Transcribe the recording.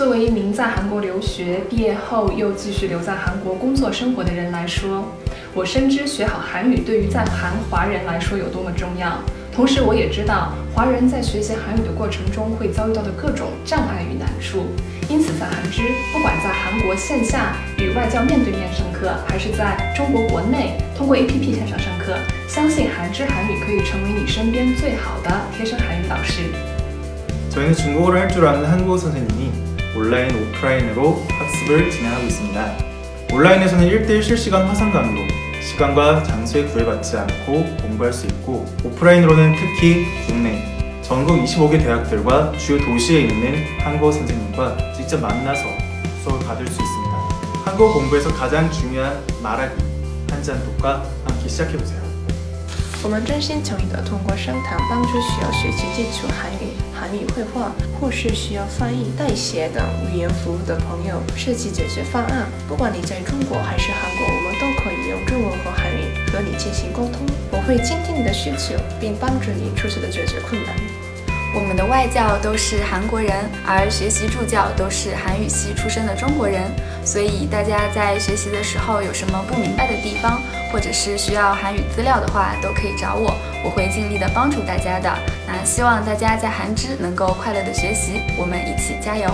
作为一名在韩国留学、毕业后又继续留在韩国工作生活的人来说，我深知学好韩语对于在韩华人来说有多么重要。同时，我也知道华人在学习韩语的过程中会遭遇到的各种障碍与难处。因此，在韩知，不管在韩国线下与外教面对面上课，还是在中国国内通过 APP 线上上课，相信韩知韩语可以成为你身边最好的贴身韩语老师。저희는중국어를할줄아는한국어선생님이온라인오프라인으로학습을진행하고있습니다온라인에서는1:1실시간화상 강의로시간과장소에구애받지않고공부할수있고오프라인으로는특히국내전국25개 대학들과주요도시에있는한국어선생님과직접만나서수업을받을수있습니다한국어공부에서가장중요한말하기한잔독과함께시작해보세요我们真心诚意地通过商谈帮助需要学习基础韩语、韩语绘画或是需要翻译、代写等语言服务的朋友设计解决方案。不管你在中国还是韩国，我们都可以用中文和韩语和你进行沟通。我会倾听你的需求，并帮助你出色地解决困难。我们的外教都是韩国人，而学习助教都是韩语系出身的中国人，所以大家在学习的时候有什么不明白的地方，或者是需要韩语资料的话，都可以找我，我会尽力的帮助大家的。那希望大家在韩知能够快乐的学习，我们一起加油。